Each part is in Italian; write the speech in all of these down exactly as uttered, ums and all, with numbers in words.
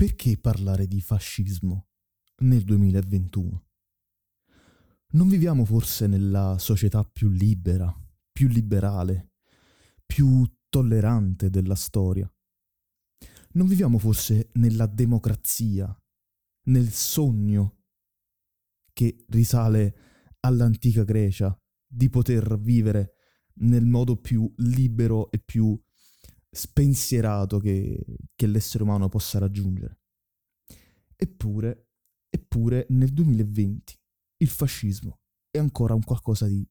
Perché parlare di fascismo nel duemilaventuno? Non viviamo forse nella società più libera, più liberale, più tollerante della storia? Non viviamo forse nella democrazia, nel sogno che risale all'antica Grecia di poter vivere nel modo più libero e più spensierato che, che l'essere umano possa raggiungere. Eppure, eppure nel duemilaventi il fascismo è ancora un qualcosa di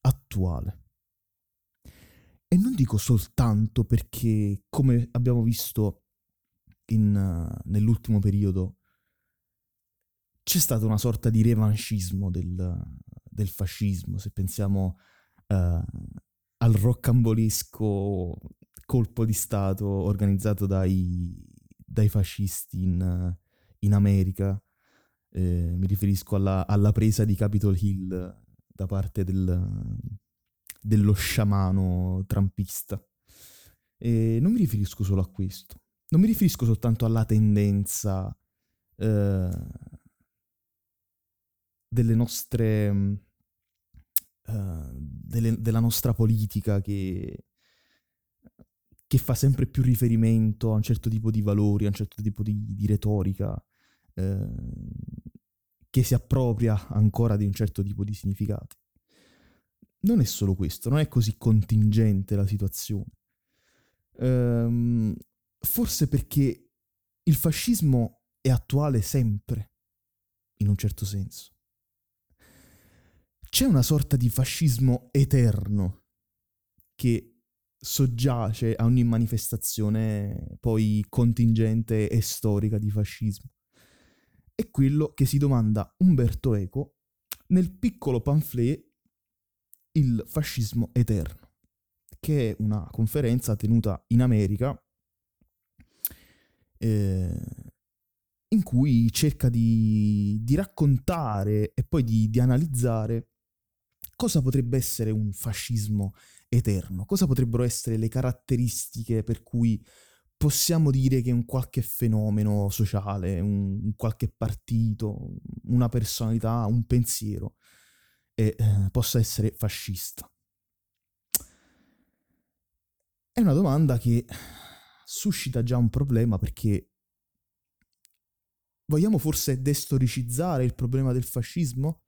attuale. E non dico soltanto perché, come abbiamo visto in, uh, nell'ultimo periodo, c'è stato una sorta di revanchismo del, del fascismo, se pensiamo uh, al roccambolesco colpo di Stato organizzato dai, dai fascisti in, in America. Eh, mi riferisco alla, alla presa di Capitol Hill da parte del, dello sciamano trumpista. E non mi riferisco solo a questo. Non mi riferisco soltanto alla tendenza eh, delle nostre... Eh, delle, della nostra politica che... che fa sempre più riferimento a un certo tipo di valori, a un certo tipo di, di retorica, eh, che si appropria ancora di un certo tipo di significati. Non è solo questo, non è così contingente la situazione. Ehm, forse perché il fascismo è attuale sempre, in un certo senso. C'è una sorta di fascismo eterno che soggiace a ogni manifestazione poi contingente e storica di fascismo. È quello che si domanda Umberto Eco nel piccolo pamphlet Il fascismo eterno, che è una conferenza tenuta in America eh, in cui cerca di, di raccontare e poi di, di analizzare cosa potrebbe essere un fascismo eterno, cosa potrebbero essere le caratteristiche per cui possiamo dire che un qualche fenomeno sociale, un, un qualche partito, una personalità, un pensiero eh, eh, possa essere fascista. È una domanda che suscita già un problema, perché vogliamo forse destoricizzare il problema del fascismo?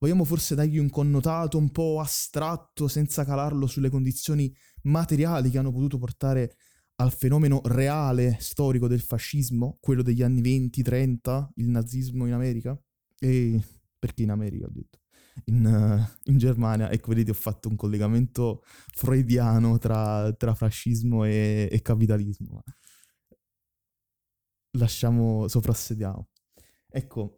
Vogliamo forse dargli un connotato un po' astratto senza calarlo sulle condizioni materiali che hanno potuto portare al fenomeno reale storico del fascismo, quello degli anni venti trenta, il nazismo in America? E perché in America, ho detto? In, uh, in Germania. Ecco, vedete, ho fatto un collegamento freudiano tra, tra fascismo e, e capitalismo. Lasciamo, soprassediamo. Ecco.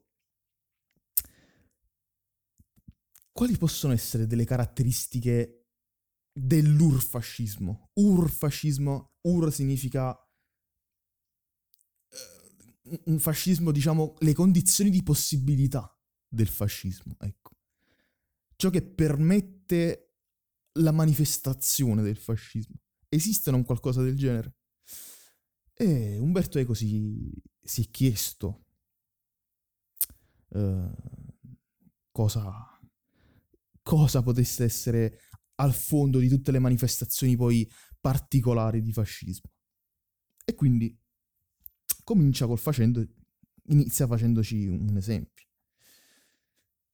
Quali possono essere delle caratteristiche dell'urfascismo? Urfascismo, ur significa un fascismo, diciamo, le condizioni di possibilità del fascismo, ecco. Ciò che permette la manifestazione del fascismo. Esistono un qualcosa del genere? E Umberto Eco si, si è chiesto eh, cosa... cosa potesse essere al fondo di tutte le manifestazioni poi particolari di fascismo. E quindi comincia col facendo, inizia facendoci un esempio.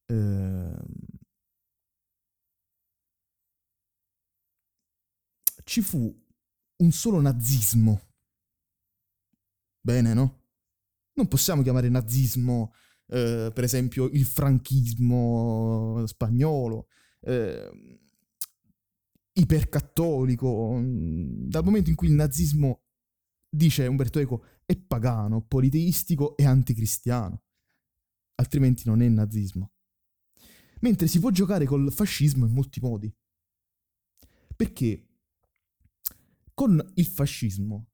Eh, ci fu un solo nazismo. Bene, no? Non possiamo chiamare nazismo Uh, per esempio il franchismo spagnolo, uh, ipercattolico, dal momento in cui il nazismo, dice Umberto Eco, è pagano, politeistico e anticristiano, altrimenti non è nazismo. Mentre si può giocare col fascismo in molti modi, perché con il fascismo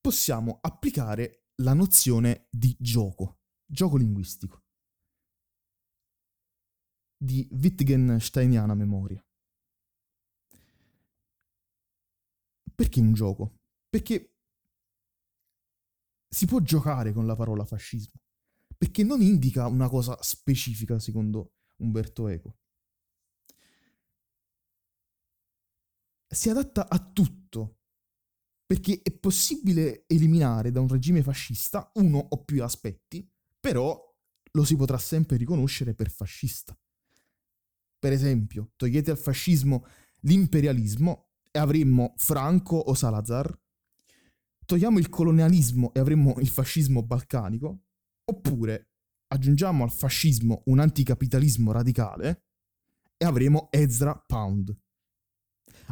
possiamo applicare la nozione di gioco. Gioco linguistico, di wittgensteiniana memoria. Perché un gioco? Perché si può giocare con la parola fascismo, perché non indica una cosa specifica, secondo Umberto Eco. Si adatta a tutto, perché è possibile eliminare da un regime fascista uno o più aspetti, però lo si potrà sempre riconoscere per fascista. Per esempio, togliete al fascismo l'imperialismo e avremmo Franco o Salazar, togliamo il colonialismo e avremmo il fascismo balcanico, oppure aggiungiamo al fascismo un anticapitalismo radicale e avremo Ezra Pound.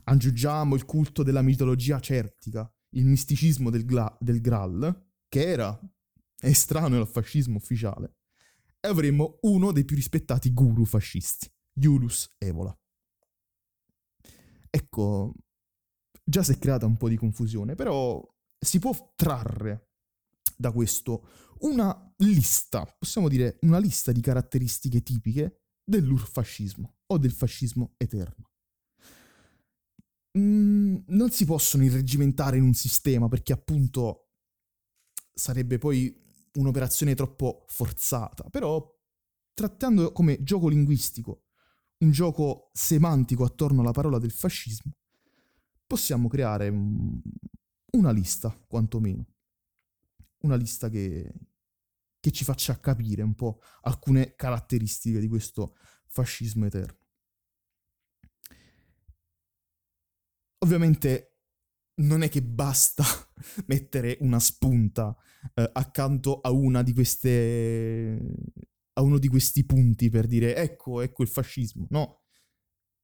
Aggiungiamo il culto della mitologia celtica, il misticismo del, gla- del Graal, che era estraneo al fascismo ufficiale, e avremo uno dei più rispettati guru fascisti, Julius Evola. Ecco, già si è creata un po' di confusione, però si può trarre da questo una lista, possiamo dire una lista di caratteristiche tipiche dell'urfascismo o del fascismo eterno. Mm, non si possono irreggimentare in un sistema, perché appunto sarebbe poi un'operazione troppo forzata, però trattando come gioco linguistico un gioco semantico attorno alla parola del fascismo, possiamo creare una lista, quantomeno. Una lista che, che ci faccia capire un po' alcune caratteristiche di questo fascismo eterno. Ovviamente non è che basta mettere una spunta eh, accanto a una di queste... a uno di questi punti per dire ecco, ecco il fascismo, no.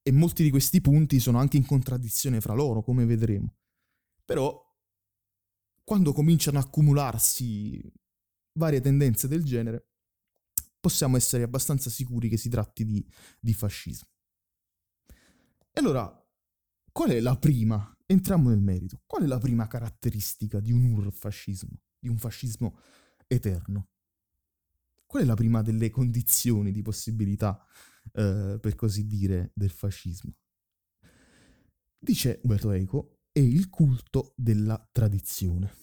E molti di questi punti sono anche in contraddizione fra loro, come vedremo. Però, quando cominciano a accumularsi varie tendenze del genere, possiamo essere abbastanza sicuri che si tratti di, di fascismo. E allora, qual è la prima? Entriamo nel merito. Qual è la prima caratteristica di un urfascismo, di un fascismo eterno? Qual è la prima delle condizioni di possibilità, eh, per così dire, del fascismo? Dice Umberto Eco, è il culto della tradizione.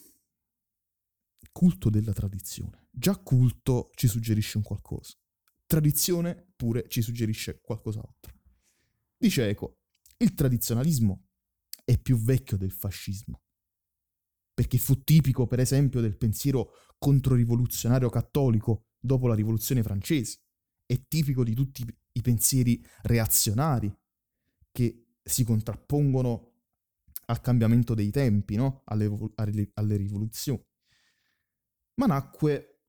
Culto della tradizione. Già culto ci suggerisce un qualcosa. Tradizione pure ci suggerisce qualcos'altro. Dice Eco, il tradizionalismo è più vecchio del fascismo, perché fu tipico, per esempio, del pensiero controrivoluzionario cattolico dopo la rivoluzione francese, è tipico di tutti i pensieri reazionari che si contrappongono al cambiamento dei tempi, no? alle, alle, alle rivoluzioni. Ma nacque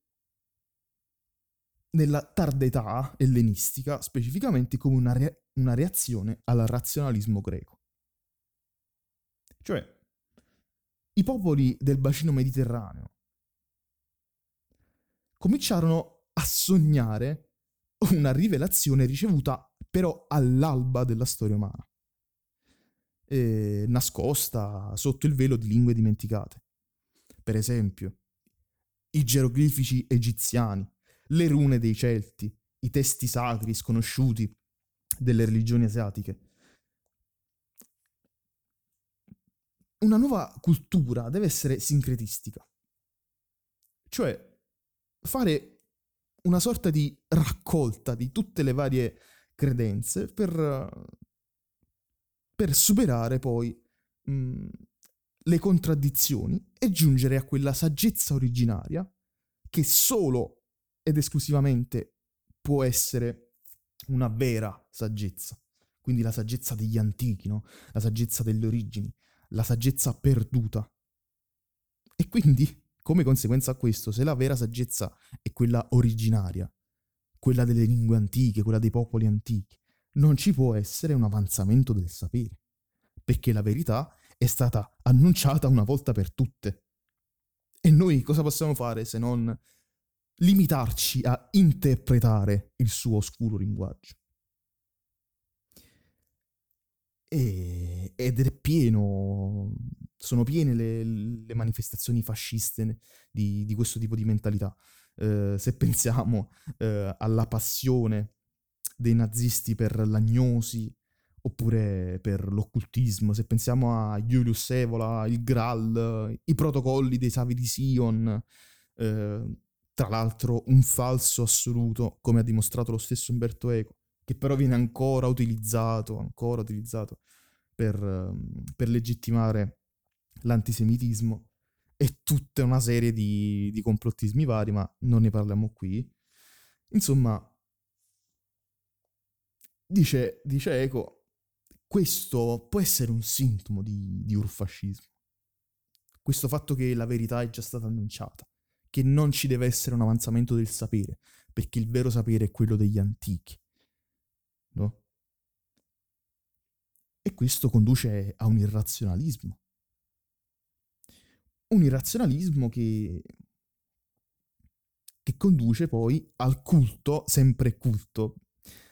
nella tarda età ellenistica, specificamente come una, re, una reazione al razionalismo greco. Cioè, i popoli del bacino mediterraneo cominciarono a sognare una rivelazione ricevuta però all'alba della storia umana, eh, nascosta sotto il velo di lingue dimenticate. Per esempio, i geroglifici egiziani, le rune dei Celti, i testi sacri sconosciuti delle religioni asiatiche. Una nuova cultura deve essere sincretistica, cioè fare una sorta di raccolta di tutte le varie credenze per, per superare poi mh, le contraddizioni e giungere a quella saggezza originaria che solo ed esclusivamente può essere una vera saggezza. Quindi la saggezza degli antichi, no? La saggezza delle origini, la saggezza perduta. E quindi, come conseguenza a questo, se la vera saggezza è quella originaria, quella delle lingue antiche, quella dei popoli antichi, non ci può essere un avanzamento del sapere, perché la verità è stata annunciata una volta per tutte. E noi cosa possiamo fare se non limitarci a interpretare il suo oscuro linguaggio? E, ed è pieno... Sono piene le, le manifestazioni fasciste di, di questo tipo di mentalità. Eh, se pensiamo eh, alla passione dei nazisti per l'agnosi oppure per l'occultismo, se pensiamo a Julius Evola, il Graal, i protocolli dei Savi di Sion, eh, tra l'altro un falso assoluto, come ha dimostrato lo stesso Umberto Eco, che però viene ancora utilizzato, ancora utilizzato per, per legittimare l'antisemitismo, e tutta una serie di, di complottismi vari, ma non ne parliamo qui. Insomma, dice, dice Eco, questo può essere un sintomo di, di urfascismo, questo fatto che la verità è già stata annunciata, che non ci deve essere un avanzamento del sapere, perché il vero sapere è quello degli antichi, no? E questo conduce a un irrazionalismo. Un irrazionalismo che, che conduce poi al culto, sempre culto,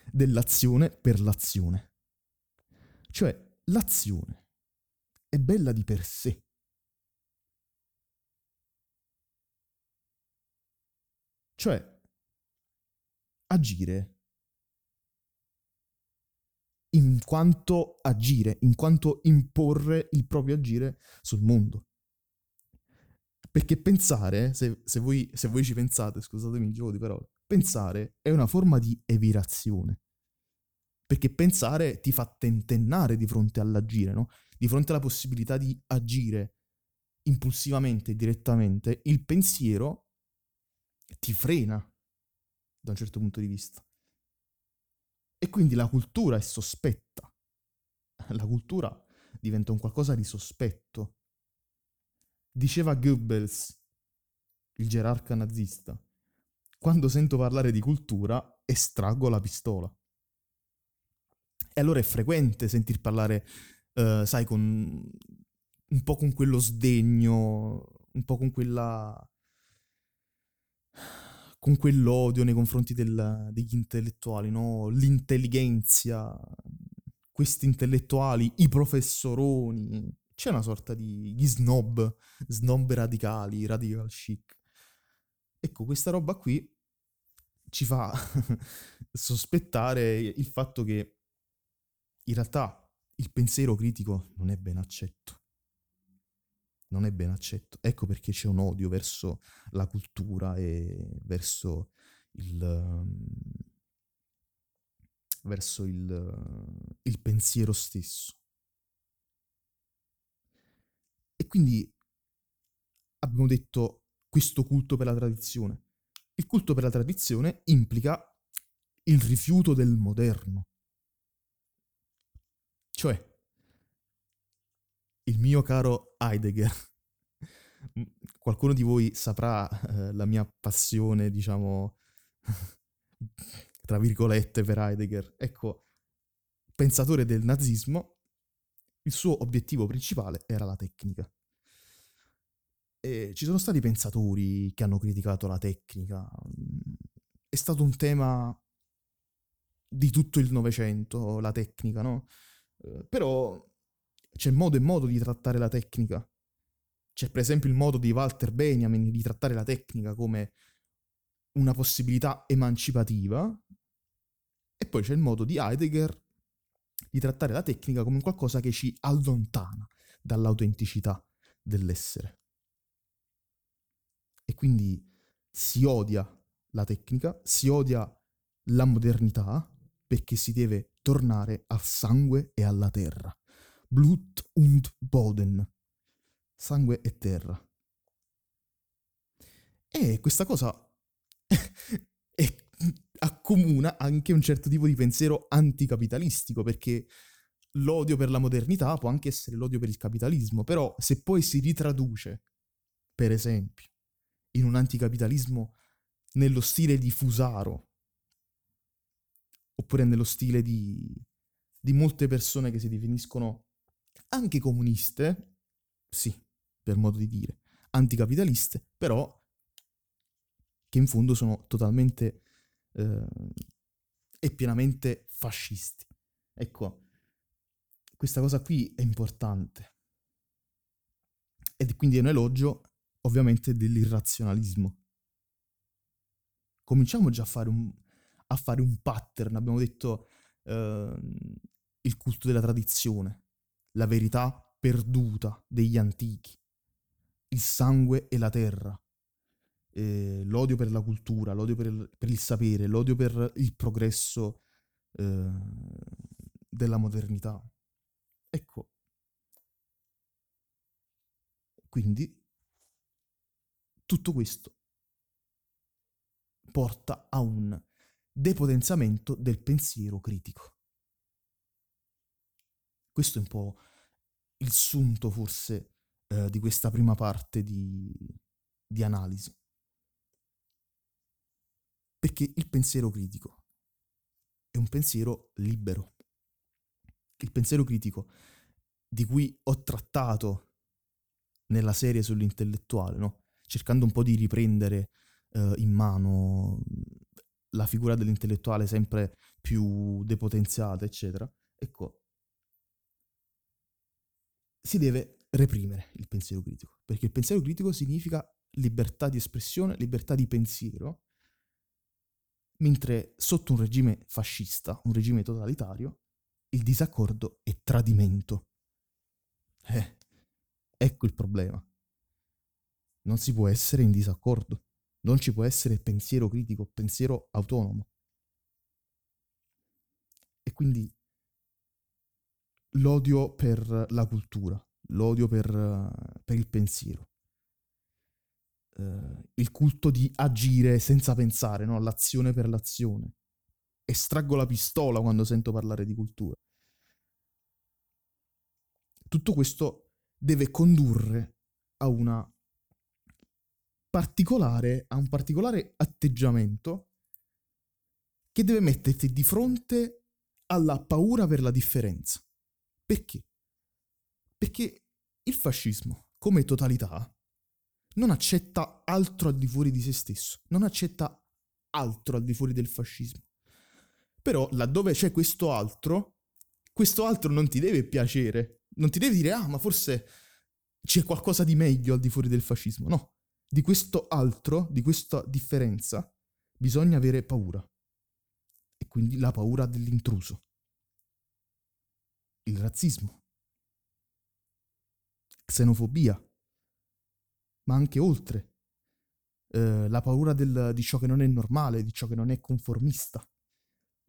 dell'azione per l'azione. Cioè, l'azione è bella di per sé. Cioè, agire in quanto agire, in quanto imporre il proprio agire sul mondo. Perché pensare, se, se, voi, se voi ci pensate, scusatemi il gioco di parole, pensare è una forma di evirazione. Perché pensare ti fa tentennare di fronte all'agire, no? Di fronte alla possibilità di agire impulsivamente, direttamente, il pensiero ti frena da un certo punto di vista, e quindi la cultura è sospetta, la cultura diventa un qualcosa di sospetto. Diceva Goebbels, il gerarca nazista, quando sento parlare di cultura estraggo la pistola. E allora è frequente sentir parlare eh, sai, con un po' con quello sdegno, un po' con quella con quell'odio nei confronti del, degli intellettuali, no? L'intellighenzia, questi intellettuali, i professoroni, c'è una sorta di gli snob, snob radicali, radical chic. Ecco, questa roba qui ci fa sospettare il fatto che in realtà il pensiero critico non è ben accetto. Non è ben accetto. Ecco perché c'è un odio verso la cultura e verso il um, verso il, uh, il pensiero stesso. E quindi abbiamo detto questo culto per la tradizione. Il culto per la tradizione implica il rifiuto del moderno. Cioè, il mio caro Heidegger, qualcuno di voi saprà eh, la mia passione, diciamo, tra virgolette, per Heidegger. Ecco, pensatore del nazismo, il suo obiettivo principale era la tecnica. E ci sono stati pensatori che hanno criticato la tecnica. È stato un tema di tutto il Novecento, la tecnica, no? Eh, però c'è modo e modo di trattare la tecnica. C'è per esempio il modo di Walter Benjamin di trattare la tecnica come una possibilità emancipativa, e poi c'è il modo di Heidegger di trattare la tecnica come qualcosa che ci allontana dall'autenticità dell'essere. E quindi si odia la tecnica, si odia la modernità, perché si deve tornare al sangue e alla terra. Blut und Boden, sangue e terra. E questa cosa è, accomuna anche un certo tipo di pensiero anticapitalistico, perché l'odio per la modernità può anche essere l'odio per il capitalismo, però se poi si ritraduce, per esempio, in un anticapitalismo nello stile di Fusaro, oppure nello stile di, di molte persone che si definiscono anche comuniste, sì, per modo di dire, anticapitaliste, però che in fondo sono totalmente eh, e pienamente fascisti. Ecco, questa cosa qui è importante. Ed quindi è un elogio, ovviamente, dell'irrazionalismo. Cominciamo già a fare un, a fare un pattern, abbiamo detto... Eh, il culto della tradizione, la verità perduta degli antichi, il sangue e la terra, eh, l'odio per la cultura, l'odio per il, per il sapere, l'odio per il progresso eh, della modernità. Ecco, quindi tutto questo porta a un depotenziamento del pensiero critico. Questo è un po' il sunto forse eh, di questa prima parte di, di analisi. Perché il pensiero critico è un pensiero libero. Il pensiero critico di cui ho trattato nella serie sull'intellettuale, no? Cercando un po' di riprendere eh, in mano la figura dell'intellettuale sempre più depotenziata, eccetera. Ecco, si deve reprimere il pensiero critico, perché il pensiero critico significa libertà di espressione, libertà di pensiero, mentre sotto un regime fascista, un regime totalitario, il disaccordo è tradimento. Eh, ecco il problema. Non si può essere in disaccordo, non ci può essere pensiero critico, pensiero autonomo. E quindi l'odio per la cultura, l'odio per, per il pensiero, eh, il culto di agire senza pensare, no? L'azione per l'azione. Estraggo la pistola quando sento parlare di cultura. Tutto questo deve condurre a una particolare, a un particolare atteggiamento che deve metterti di fronte alla paura per la differenza. Perché? Perché il fascismo, come totalità, non accetta altro al di fuori di se stesso, non accetta altro al di fuori del fascismo. Però laddove c'è questo altro, questo altro non ti deve piacere, non ti deve dire ah, ma forse c'è qualcosa di meglio al di fuori del fascismo. No, di questo altro, di questa differenza, bisogna avere paura. E quindi la paura dell'intruso. Il razzismo, xenofobia, ma anche oltre, eh, la paura del, di ciò che non è normale, di ciò che non è conformista,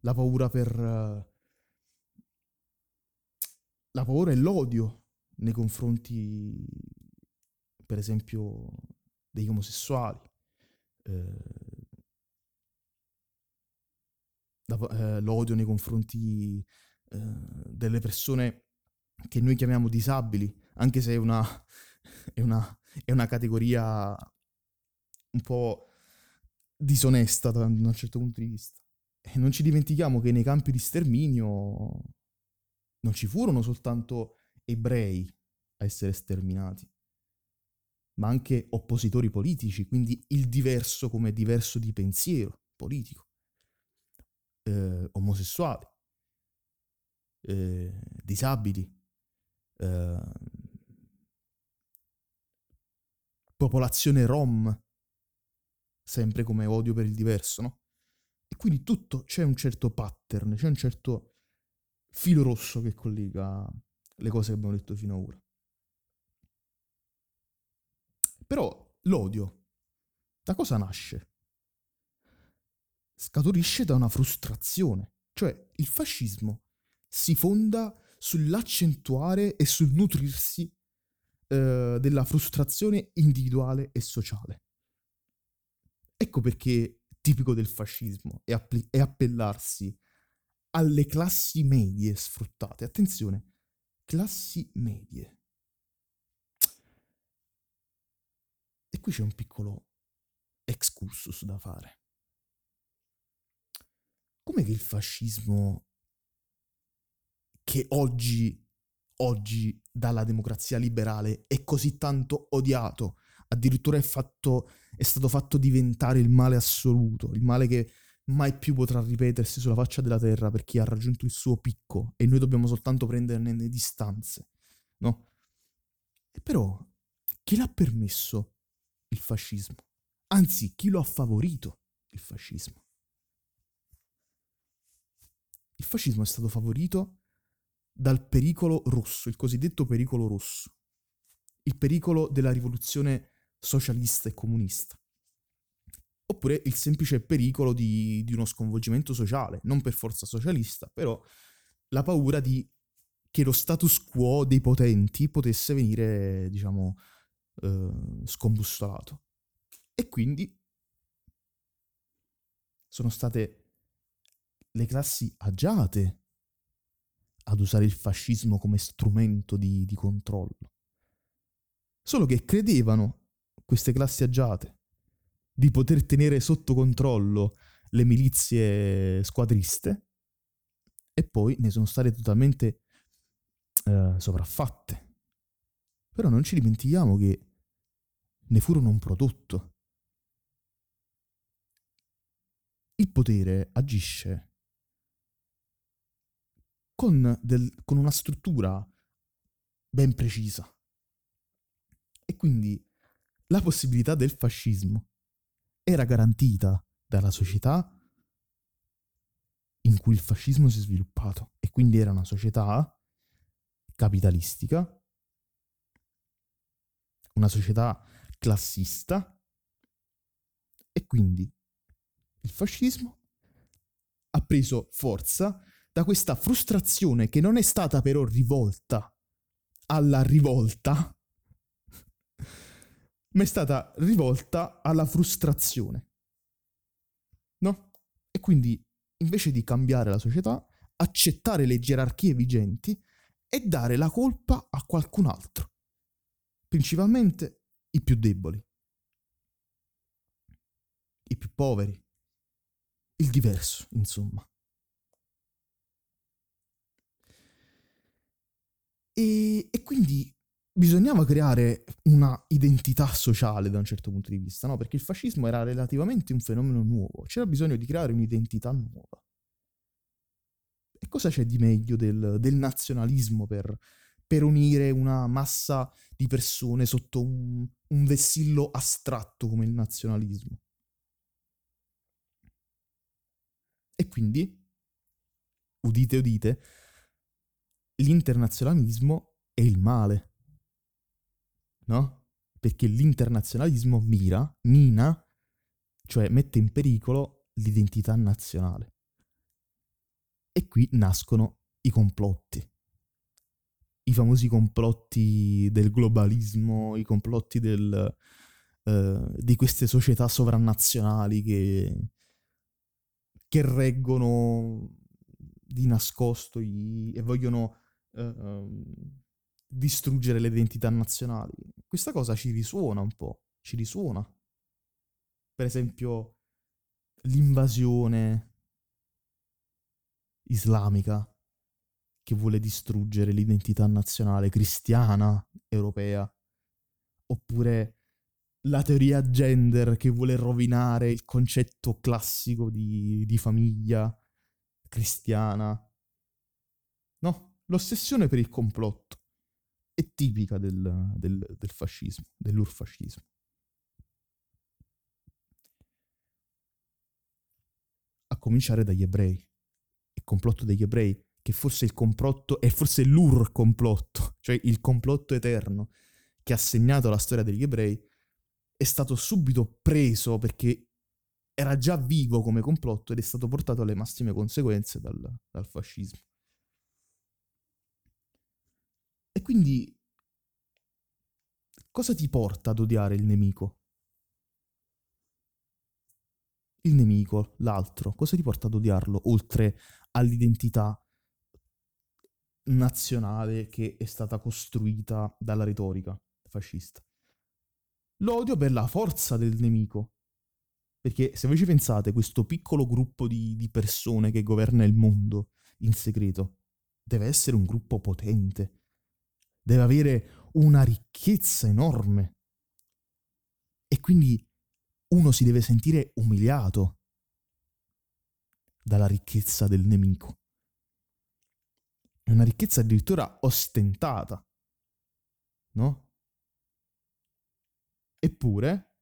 la paura per eh, la paura e l'odio nei confronti, per esempio, degli omosessuali, eh, la, eh, l'odio nei confronti delle persone che noi chiamiamo disabili, anche se è una, è una, è una categoria un po' disonesta da un certo punto di vista. E non ci dimentichiamo che nei campi di sterminio non ci furono soltanto ebrei a essere sterminati, ma anche oppositori politici, quindi il diverso come diverso di pensiero politico, eh, omosessuali, Eh, disabili, eh, popolazione rom, sempre come odio per il diverso, no? E quindi tutto, c'è un certo pattern, c'è un certo filo rosso che collega le cose che abbiamo detto fino ad ora. Però l'odio da cosa nasce? Scaturisce da una frustrazione, cioè il fascismo si fonda sull'accentuare e sul nutrirsi eh, della frustrazione individuale e sociale. Ecco perché tipico del fascismo è, app- è appellarsi alle classi medie sfruttate. Attenzione, classi medie. E qui c'è un piccolo excursus da fare. Com'è che il fascismo che oggi, oggi dalla democrazia liberale è così tanto odiato, addirittura è, fatto, è stato fatto diventare il male assoluto, il male che mai più potrà ripetersi sulla faccia della terra per chi ha raggiunto il suo picco e noi dobbiamo soltanto prenderne le distanze, no? E però chi l'ha permesso il fascismo? Anzi, chi lo ha favorito il fascismo? Il fascismo è stato favorito dal pericolo rosso, il cosiddetto pericolo rosso, il pericolo della rivoluzione socialista e comunista, oppure il semplice pericolo di, di uno sconvolgimento sociale, non per forza socialista, però la paura di che lo status quo dei potenti potesse venire, diciamo, eh, scombussolato. E quindi sono state le classi agiate ad usare il fascismo come strumento di, di controllo. Solo che credevano, queste classi agiate, di poter tenere sotto controllo le milizie squadriste, e poi ne sono state totalmente eh, sopraffatte. Però non ci dimentichiamo che ne furono un prodotto. Il potere agisce con, del, con una struttura ben precisa. E quindi la possibilità del fascismo era garantita dalla società in cui il fascismo si è sviluppato, e quindi era una società capitalistica, una società classista, e quindi il fascismo ha preso forza da questa frustrazione che non è stata però rivolta alla rivolta, ma è stata rivolta alla frustrazione, no? E quindi, invece di cambiare la società, accettare le gerarchie vigenti e dare la colpa a qualcun altro, principalmente i più deboli, i più poveri, il diverso, insomma. E, e quindi bisognava creare una identità sociale da un certo punto di vista, no? Perché il fascismo era relativamente un fenomeno nuovo, c'era bisogno di creare un'identità nuova. E cosa c'è di meglio del, del nazionalismo per, per unire una massa di persone sotto un, un vessillo astratto come il nazionalismo? E quindi, udite udite, l'internazionalismo è il male. No? Perché l'internazionalismo mira, mina, cioè mette in pericolo l'identità nazionale. E qui nascono i complotti. I famosi complotti del globalismo, i complotti del, eh, di queste società sovranazionali che, che reggono di nascosto i, e vogliono eh, distruggere le identità nazionali. Questa cosa ci risuona un po', ci risuona. Per esempio l'invasione islamica che vuole distruggere l'identità nazionale cristiana europea, oppure la teoria gender che vuole rovinare il concetto classico di, di famiglia cristiana. No, l'ossessione per il complotto è tipica del, del, del fascismo, dell'urfascismo. A cominciare dagli ebrei, il complotto degli ebrei, che forse il complotto è forse l'ur complotto, cioè il complotto eterno che ha segnato la storia degli ebrei, è stato subito preso perché era già vivo come complotto ed è stato portato alle massime conseguenze dal, dal fascismo. E quindi cosa ti porta ad odiare il nemico? Il nemico, l'altro, cosa ti porta ad odiarlo oltre all'identità nazionale che è stata costruita dalla retorica fascista? L'odio per la forza del nemico. Perché se voi ci pensate, questo piccolo gruppo di, di persone che governa il mondo in segreto deve essere un gruppo potente. Deve avere una ricchezza enorme. E quindi uno si deve sentire umiliato dalla ricchezza del nemico. È una ricchezza addirittura ostentata, no? Eppure,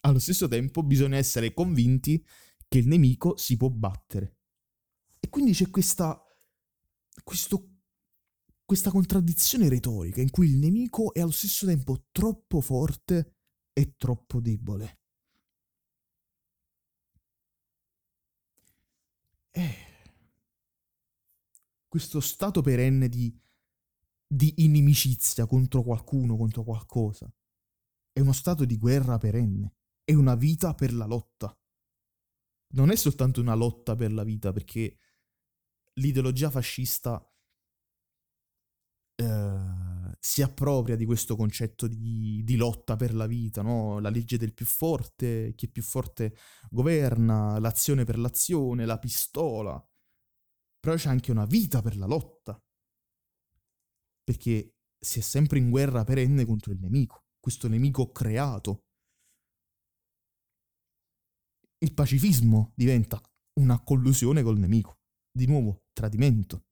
allo stesso tempo, bisogna essere convinti che il nemico si può battere. E quindi c'è questa questo, questa contraddizione retorica in cui il nemico è allo stesso tempo troppo forte e troppo debole. Eh, questo stato perenne di, di inimicizia contro qualcuno, contro qualcosa, è uno stato di guerra perenne, è una vita per la lotta. Non è soltanto una lotta per la vita, perché l'ideologia fascista eh, si appropria di questo concetto di, di lotta per la vita, no? La legge del più forte, chi è più forte governa, l'azione per l'azione, la pistola. Però c'è anche una vita per la lotta, perché si è sempre in guerra perenne contro il nemico, questo nemico creato. Il pacifismo diventa una collusione col nemico, di nuovo tradimento.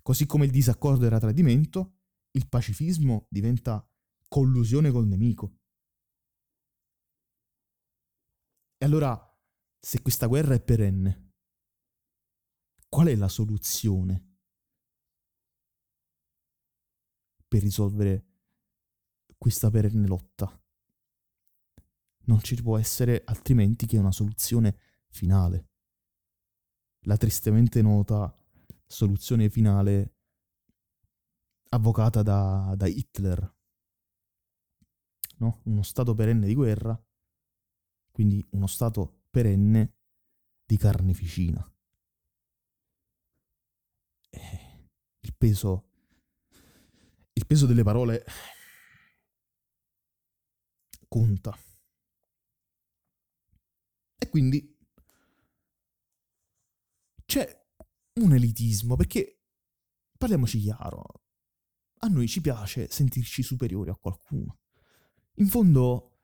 Così come il disaccordo era tradimento, il pacifismo diventa collusione col nemico. E allora, se questa guerra è perenne, qual è la soluzione per risolvere questa perenne lotta? Non ci può essere altrimenti che una soluzione finale. La tristemente nota soluzione finale avvocata da, da Hitler. No? Uno stato perenne di guerra, quindi uno stato perenne di carneficina. Il peso, il peso delle parole conta. E quindi c'è un elitismo, perché, parliamoci chiaro, a noi ci piace sentirci superiori a qualcuno. In fondo,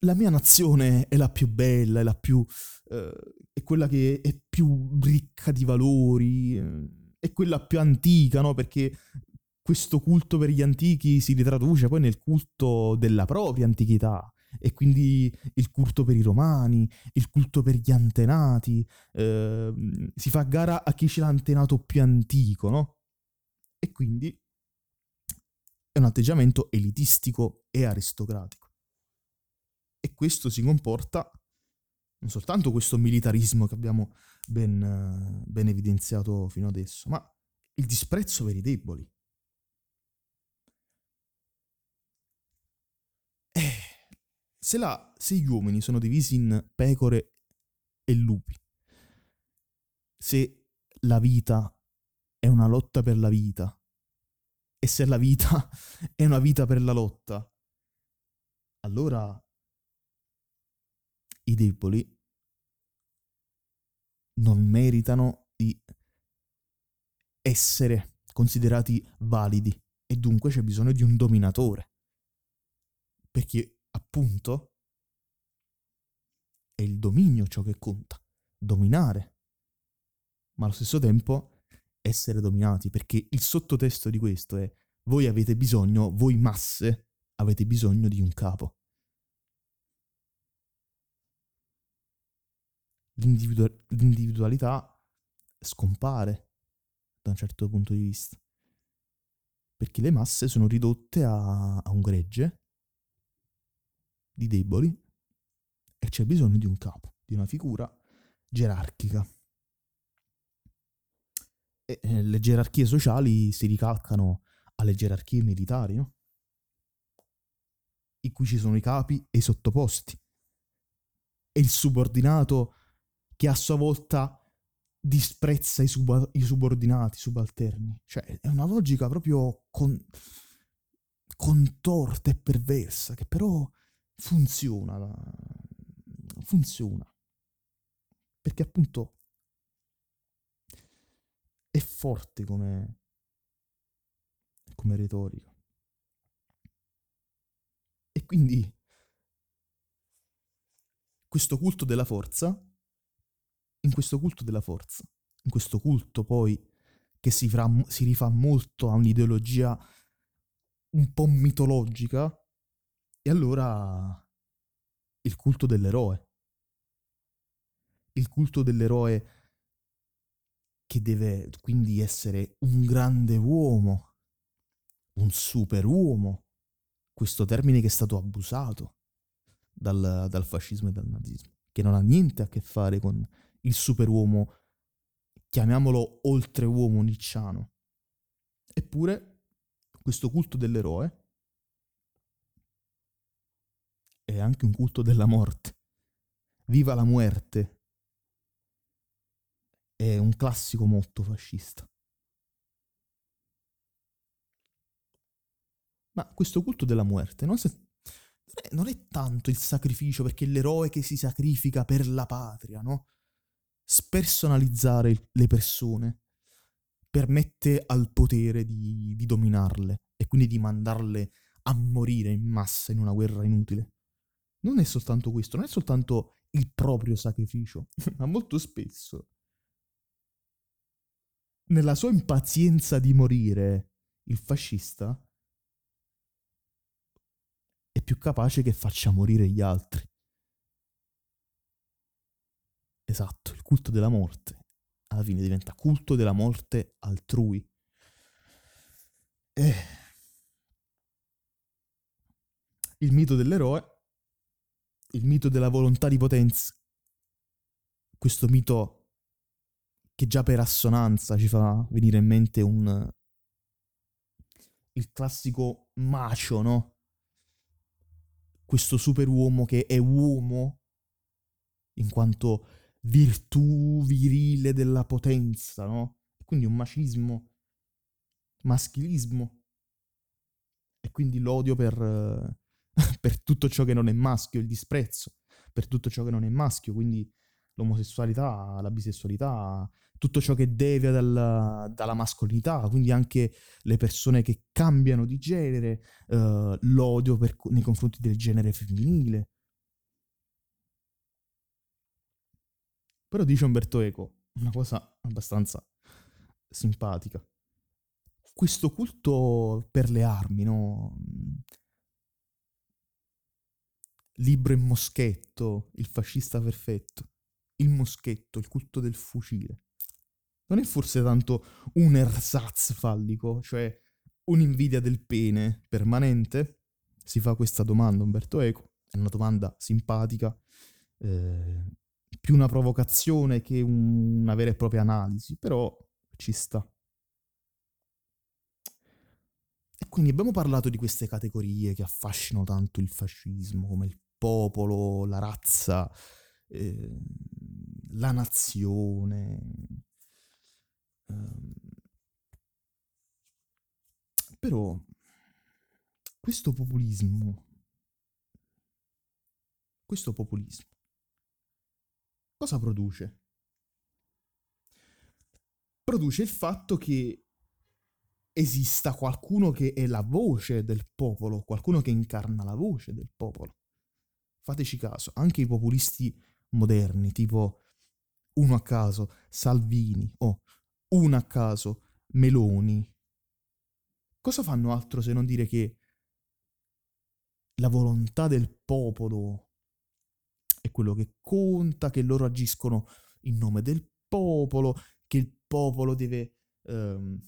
la mia nazione è la più bella, è la più eh, è quella che è più ricca di valori, è quella più antica, no? Perché questo culto per gli antichi si ritraduce poi nel culto della propria antichità, e quindi il culto per i romani, il culto per gli antenati, eh, si fa gara a chi c'è l'antenato più antico, no? E quindi è un atteggiamento elitistico e aristocratico. E questo si comporta, non soltanto questo militarismo che abbiamo ben, ben evidenziato fino adesso, ma il disprezzo per i deboli. Eh, se, la, se gli uomini sono divisi in pecore e lupi, se la vita è una lotta per la vita, e se la vita è una vita per la lotta, allora i deboli non meritano di essere considerati validi, e dunque c'è bisogno di un dominatore, perché appunto è il dominio ciò che conta, dominare, ma allo stesso tempo essere dominati, perché il sottotesto di questo è: voi avete bisogno, voi masse avete bisogno di un capo. L'individu- l'individualità scompare da un certo punto di vista, perché le masse sono ridotte a, a un gregge di deboli, e c'è bisogno di un capo, di una figura gerarchica. E, eh, le gerarchie sociali si ricalcano alle gerarchie militari, no? In cui ci sono i capi e i sottoposti, e il subordinato che a sua volta disprezza i, suba- i subordinati, i subalterni. Cioè, è una logica proprio con- contorta e perversa, che però funziona. La- funziona. Perché appunto è forte come, come retorica. E quindi questo culto della forza In questo culto della forza, in questo culto poi che si, fra, si rifà molto a un'ideologia un po' mitologica, e allora il culto dell'eroe. Il culto dell'eroe che deve quindi essere un grande uomo, un superuomo, questo termine che è stato abusato dal, dal fascismo e dal nazismo, che non ha niente a che fare con il superuomo, chiamiamolo oltreuomo nicciano. Eppure questo culto dell'eroe è anche un culto della morte. Viva la muerte è un classico motto fascista. Ma questo culto della muerte non, se... non, è, non è tanto il sacrificio, perché l'eroe che si sacrifica per la patria, no? Spersonalizzare il, le persone permette al potere di, di dominarle e quindi di mandarle a morire in massa in una guerra inutile. Non è soltanto questo, non è soltanto il proprio sacrificio, ma molto spesso, nella sua impazienza di morire, il fascista è più capace che faccia morire gli altri. Esatto, il culto della morte alla fine diventa culto della morte altrui. Eh. Il mito dell'eroe, il mito della volontà di potenza, questo mito che già per assonanza ci fa venire in mente un il classico macho, no? Questo superuomo che è uomo in quanto virtù virile della potenza, no? Quindi un macismo, maschilismo, e quindi l'odio per... per tutto ciò che non è maschio, il disprezzo per tutto ciò che non è maschio, quindi l'omosessualità, la bisessualità, tutto ciò che devia dal, dalla mascolinità, quindi anche le persone che cambiano di genere, eh, l'odio per, nei confronti del genere femminile. Però dice Umberto Eco una cosa abbastanza simpatica. Questo culto per le armi, no? Libro e moschetto, il fascista perfetto, il moschetto, il culto del fucile. Non è forse tanto un ersatz fallico, cioè un'invidia del pene permanente? Si fa questa domanda Umberto Eco, è una domanda simpatica, eh, più una provocazione che un, una vera e propria analisi, però ci sta. E quindi abbiamo parlato di queste categorie che affascinano tanto il fascismo, come il popolo, la razza, eh, la nazione. Um, però questo populismo, questo populismo, cosa produce? Produce il fatto che esista qualcuno che è la voce del popolo, qualcuno che incarna la voce del popolo. Fateci caso, anche i populisti moderni, tipo uno a caso Salvini o uno a caso Meloni, cosa fanno altro se non dire che la volontà del popolo è quello che conta, che loro agiscono in nome del popolo, che il popolo deve... Um,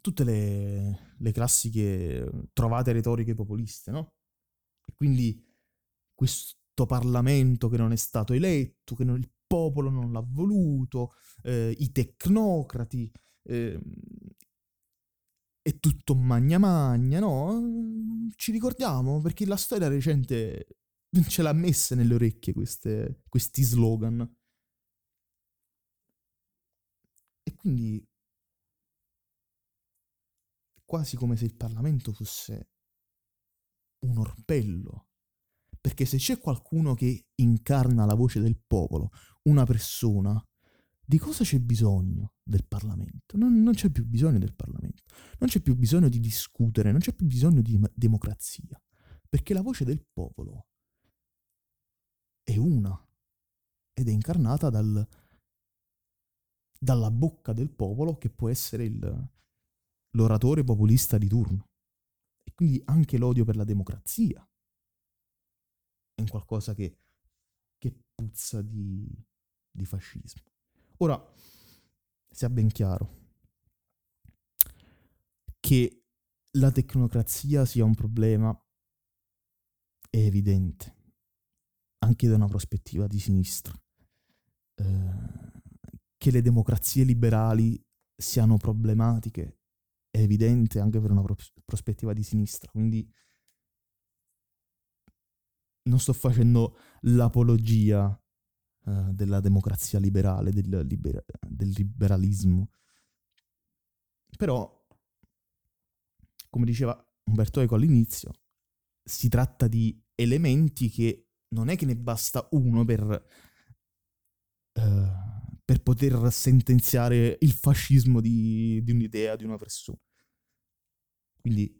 tutte le, le classiche trovate retoriche populiste, no? E quindi questo Parlamento che non è stato eletto, che non, il popolo non l'ha voluto, eh, i tecnocrati, eh, è tutto magna magna, no? Ci ricordiamo, perché la storia recente ce l'ha messa nelle orecchie queste, questi slogan. E quindi... quasi come se il Parlamento fosse un orpello, perché se c'è qualcuno che incarna la voce del popolo, una persona, di cosa c'è bisogno del Parlamento? Non, non c'è più bisogno del Parlamento, non c'è più bisogno di discutere, non c'è più bisogno di democrazia, perché la voce del popolo è una ed è incarnata dal, dalla bocca del popolo, che può essere il... l'oratore populista di turno. E quindi anche l'odio per la democrazia è un qualcosa che, che puzza di, di fascismo. Ora, sia ben chiaro che la tecnocrazia sia un problema è evidente, anche da una prospettiva di sinistra, eh, che le democrazie liberali siano problematiche è evidente anche per una pros- prospettiva di sinistra, quindi non sto facendo l'apologia eh, della democrazia liberale, del, libera- del liberalismo, però come diceva Umberto Eco all'inizio, si tratta di elementi che non è che ne basta uno per, eh, per poter sentenziare il fascismo di, di un'idea, di una persona. Quindi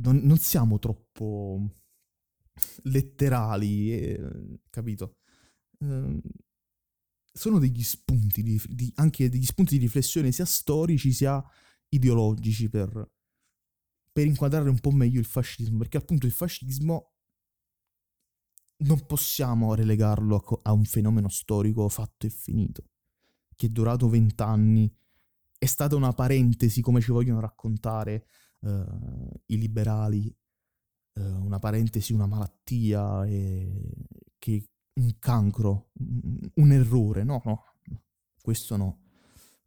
non, non siamo troppo letterali, eh, capito? Eh, sono degli spunti, di, di, anche degli spunti di riflessione sia storici sia ideologici per, per inquadrare un po' meglio il fascismo, perché appunto il fascismo non possiamo relegarlo a, co- a un fenomeno storico fatto e finito, che è durato vent'anni, è stata una parentesi come ci vogliono raccontare eh, i liberali, eh, una parentesi, una malattia, eh, che un cancro, un errore, no, no, questo no,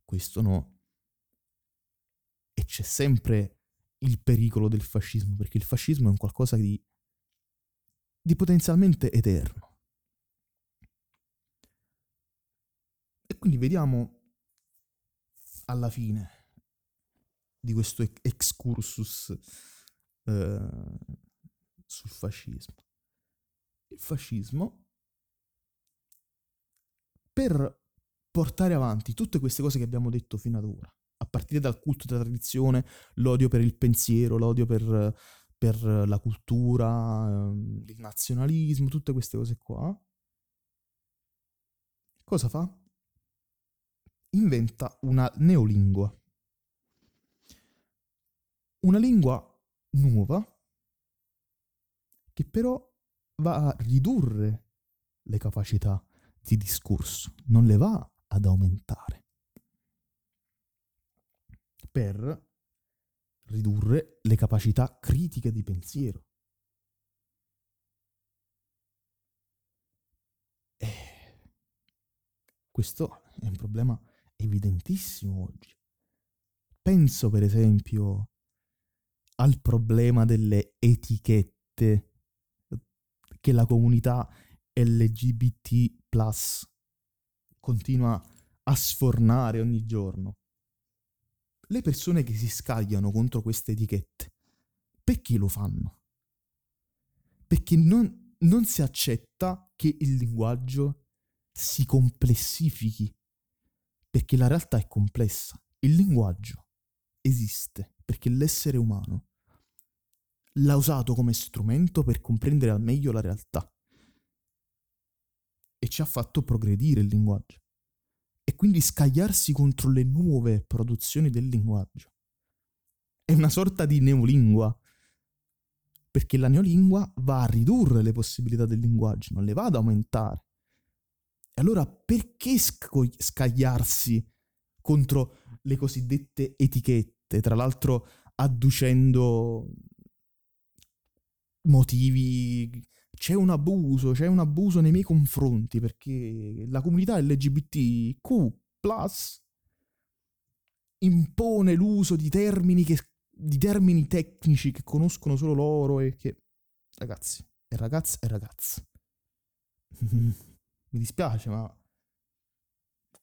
questo no. E c'è sempre il pericolo del fascismo, perché il fascismo è un qualcosa di, di potenzialmente eterno. E quindi vediamo alla fine di questo excursus eh, sul fascismo. Il fascismo, per portare avanti tutte queste cose che abbiamo detto fino ad ora, a partire dal culto della tradizione, l'odio per il pensiero, l'odio per, per la cultura, il nazionalismo, tutte queste cose qua, cosa fa? Inventa una neolingua. Una lingua nuova che però va a ridurre le capacità di discorso, non le va ad aumentare, per ridurre le capacità critiche di pensiero. Eh, questo è un problema evidentissimo oggi. Penso per esempio al problema delle etichette che la comunità L G B T plus continua a sfornare ogni giorno. Le persone che si scagliano contro queste etichette, perché lo fanno? Perché non, non si accetta che il linguaggio si complessifichi, perché la realtà è complessa. Il linguaggio esiste perché l'essere umano l'ha usato come strumento per comprendere al meglio la realtà e ci ha fatto progredire il linguaggio. E quindi scagliarsi contro le nuove produzioni del linguaggio è una sorta di neolingua, perché la neolingua va a ridurre le possibilità del linguaggio, non le va ad aumentare. E allora perché sc- scagliarsi contro le cosiddette etichette, tra l'altro adducendo motivi... C'è un abuso, c'è un abuso nei miei confronti, perché la comunità L G B T Q plus, impone l'uso di termini, che, di termini tecnici che conoscono solo loro e che... Ragazzi, e ragazze, e ragazze. Mi dispiace, ma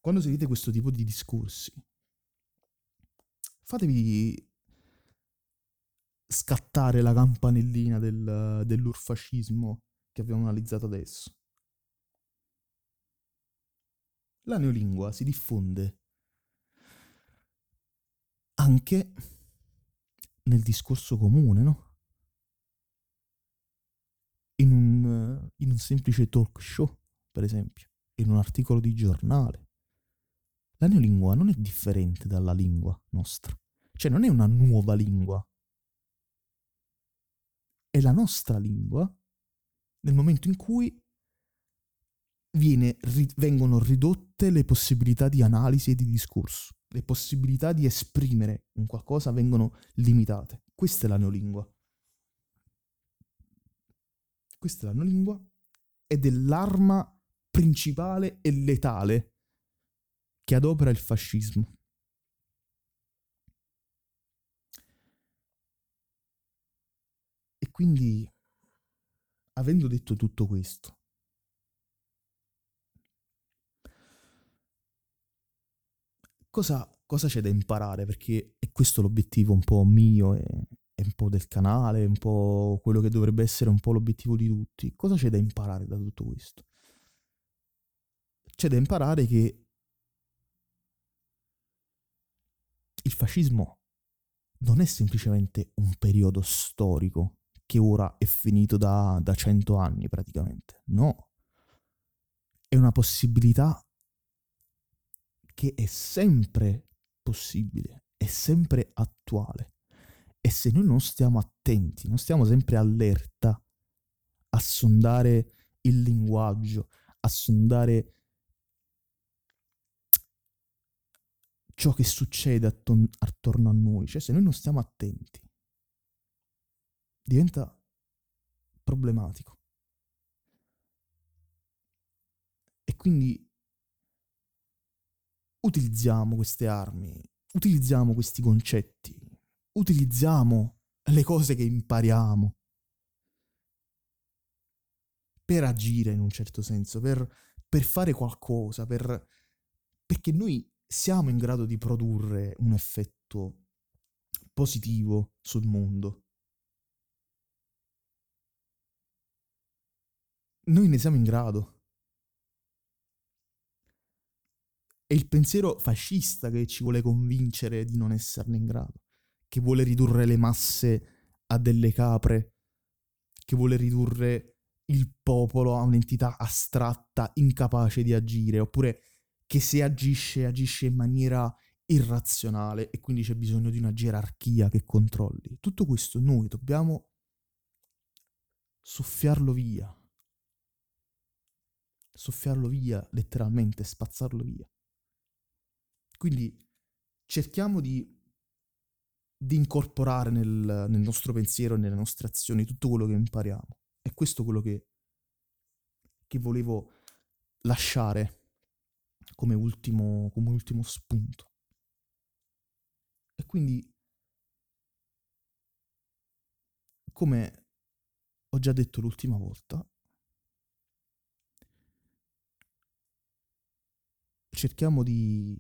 quando sentite questo tipo di discorsi, fatevi... scattare la campanellina del, dell'urfascismo che abbiamo analizzato adesso. La neolingua si diffonde anche nel discorso comune, no? In un, in un semplice talk show, per esempio, in un articolo di giornale. La neolingua non è differente dalla lingua nostra, cioè non è una nuova lingua. È la nostra lingua nel momento in cui viene, ri, vengono ridotte le possibilità di analisi e di discorso. Le possibilità di esprimere un qualcosa vengono limitate. Questa è la neolingua. Questa è la neolingua ed è l'arma principale e letale che adopera il fascismo. E quindi, avendo detto tutto questo, Cosa, cosa c'è da imparare? Perché è questo l'obiettivo un po' mio e, e un po' del canale, un po' quello che dovrebbe essere un po' l'obiettivo di tutti. Cosa c'è da imparare da tutto questo? C'è da imparare che il fascismo non è semplicemente un periodo storico che ora è finito da, da cento anni praticamente. No, è una possibilità che è sempre possibile, è sempre attuale. E se noi non stiamo attenti, non stiamo sempre allerta a sondare il linguaggio, a sondare ciò che succede atton- attorno a noi, cioè se noi non stiamo attenti, diventa problematico. E quindi utilizziamo queste armi, utilizziamo questi concetti, utilizziamo le cose che impariamo per agire in un certo senso, per, per fare qualcosa, per, perché noi siamo in grado di produrre un effetto positivo sul mondo. Noi ne siamo in grado. È il pensiero fascista che ci vuole convincere di non esserne in grado, che vuole ridurre le masse a delle capre, che vuole ridurre il popolo a un'entità astratta, incapace di agire, oppure che se agisce, agisce in maniera irrazionale e quindi c'è bisogno di una gerarchia che controlli. Tutto questo noi dobbiamo soffiarlo via, soffiarlo via letteralmente, spazzarlo via. Quindi cerchiamo di, di incorporare nel, nel nostro pensiero, nelle nostre azioni, tutto quello che impariamo. E questo è quello che, che volevo lasciare come ultimo, come ultimo spunto. E quindi, come ho già detto l'ultima volta, cerchiamo di...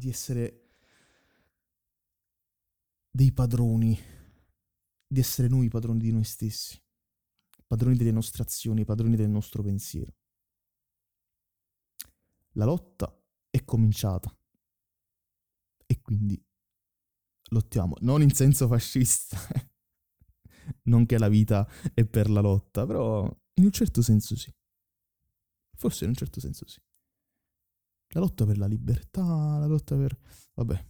di essere dei padroni, di essere noi padroni di noi stessi, padroni delle nostre azioni, padroni del nostro pensiero. La lotta è cominciata e quindi lottiamo, non in senso fascista, non che la vita è per la lotta, però in un certo senso sì, forse in un certo senso sì. La lotta per la libertà, la lotta per... Vabbè,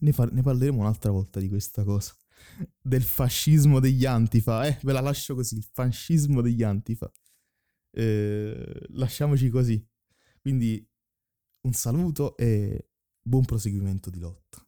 ne, far... ne parleremo un'altra volta di questa cosa, del fascismo degli antifa, eh? Ve la lascio così, il fascismo degli antifa. Eh, lasciamoci così. Quindi un saluto e buon proseguimento di lotta.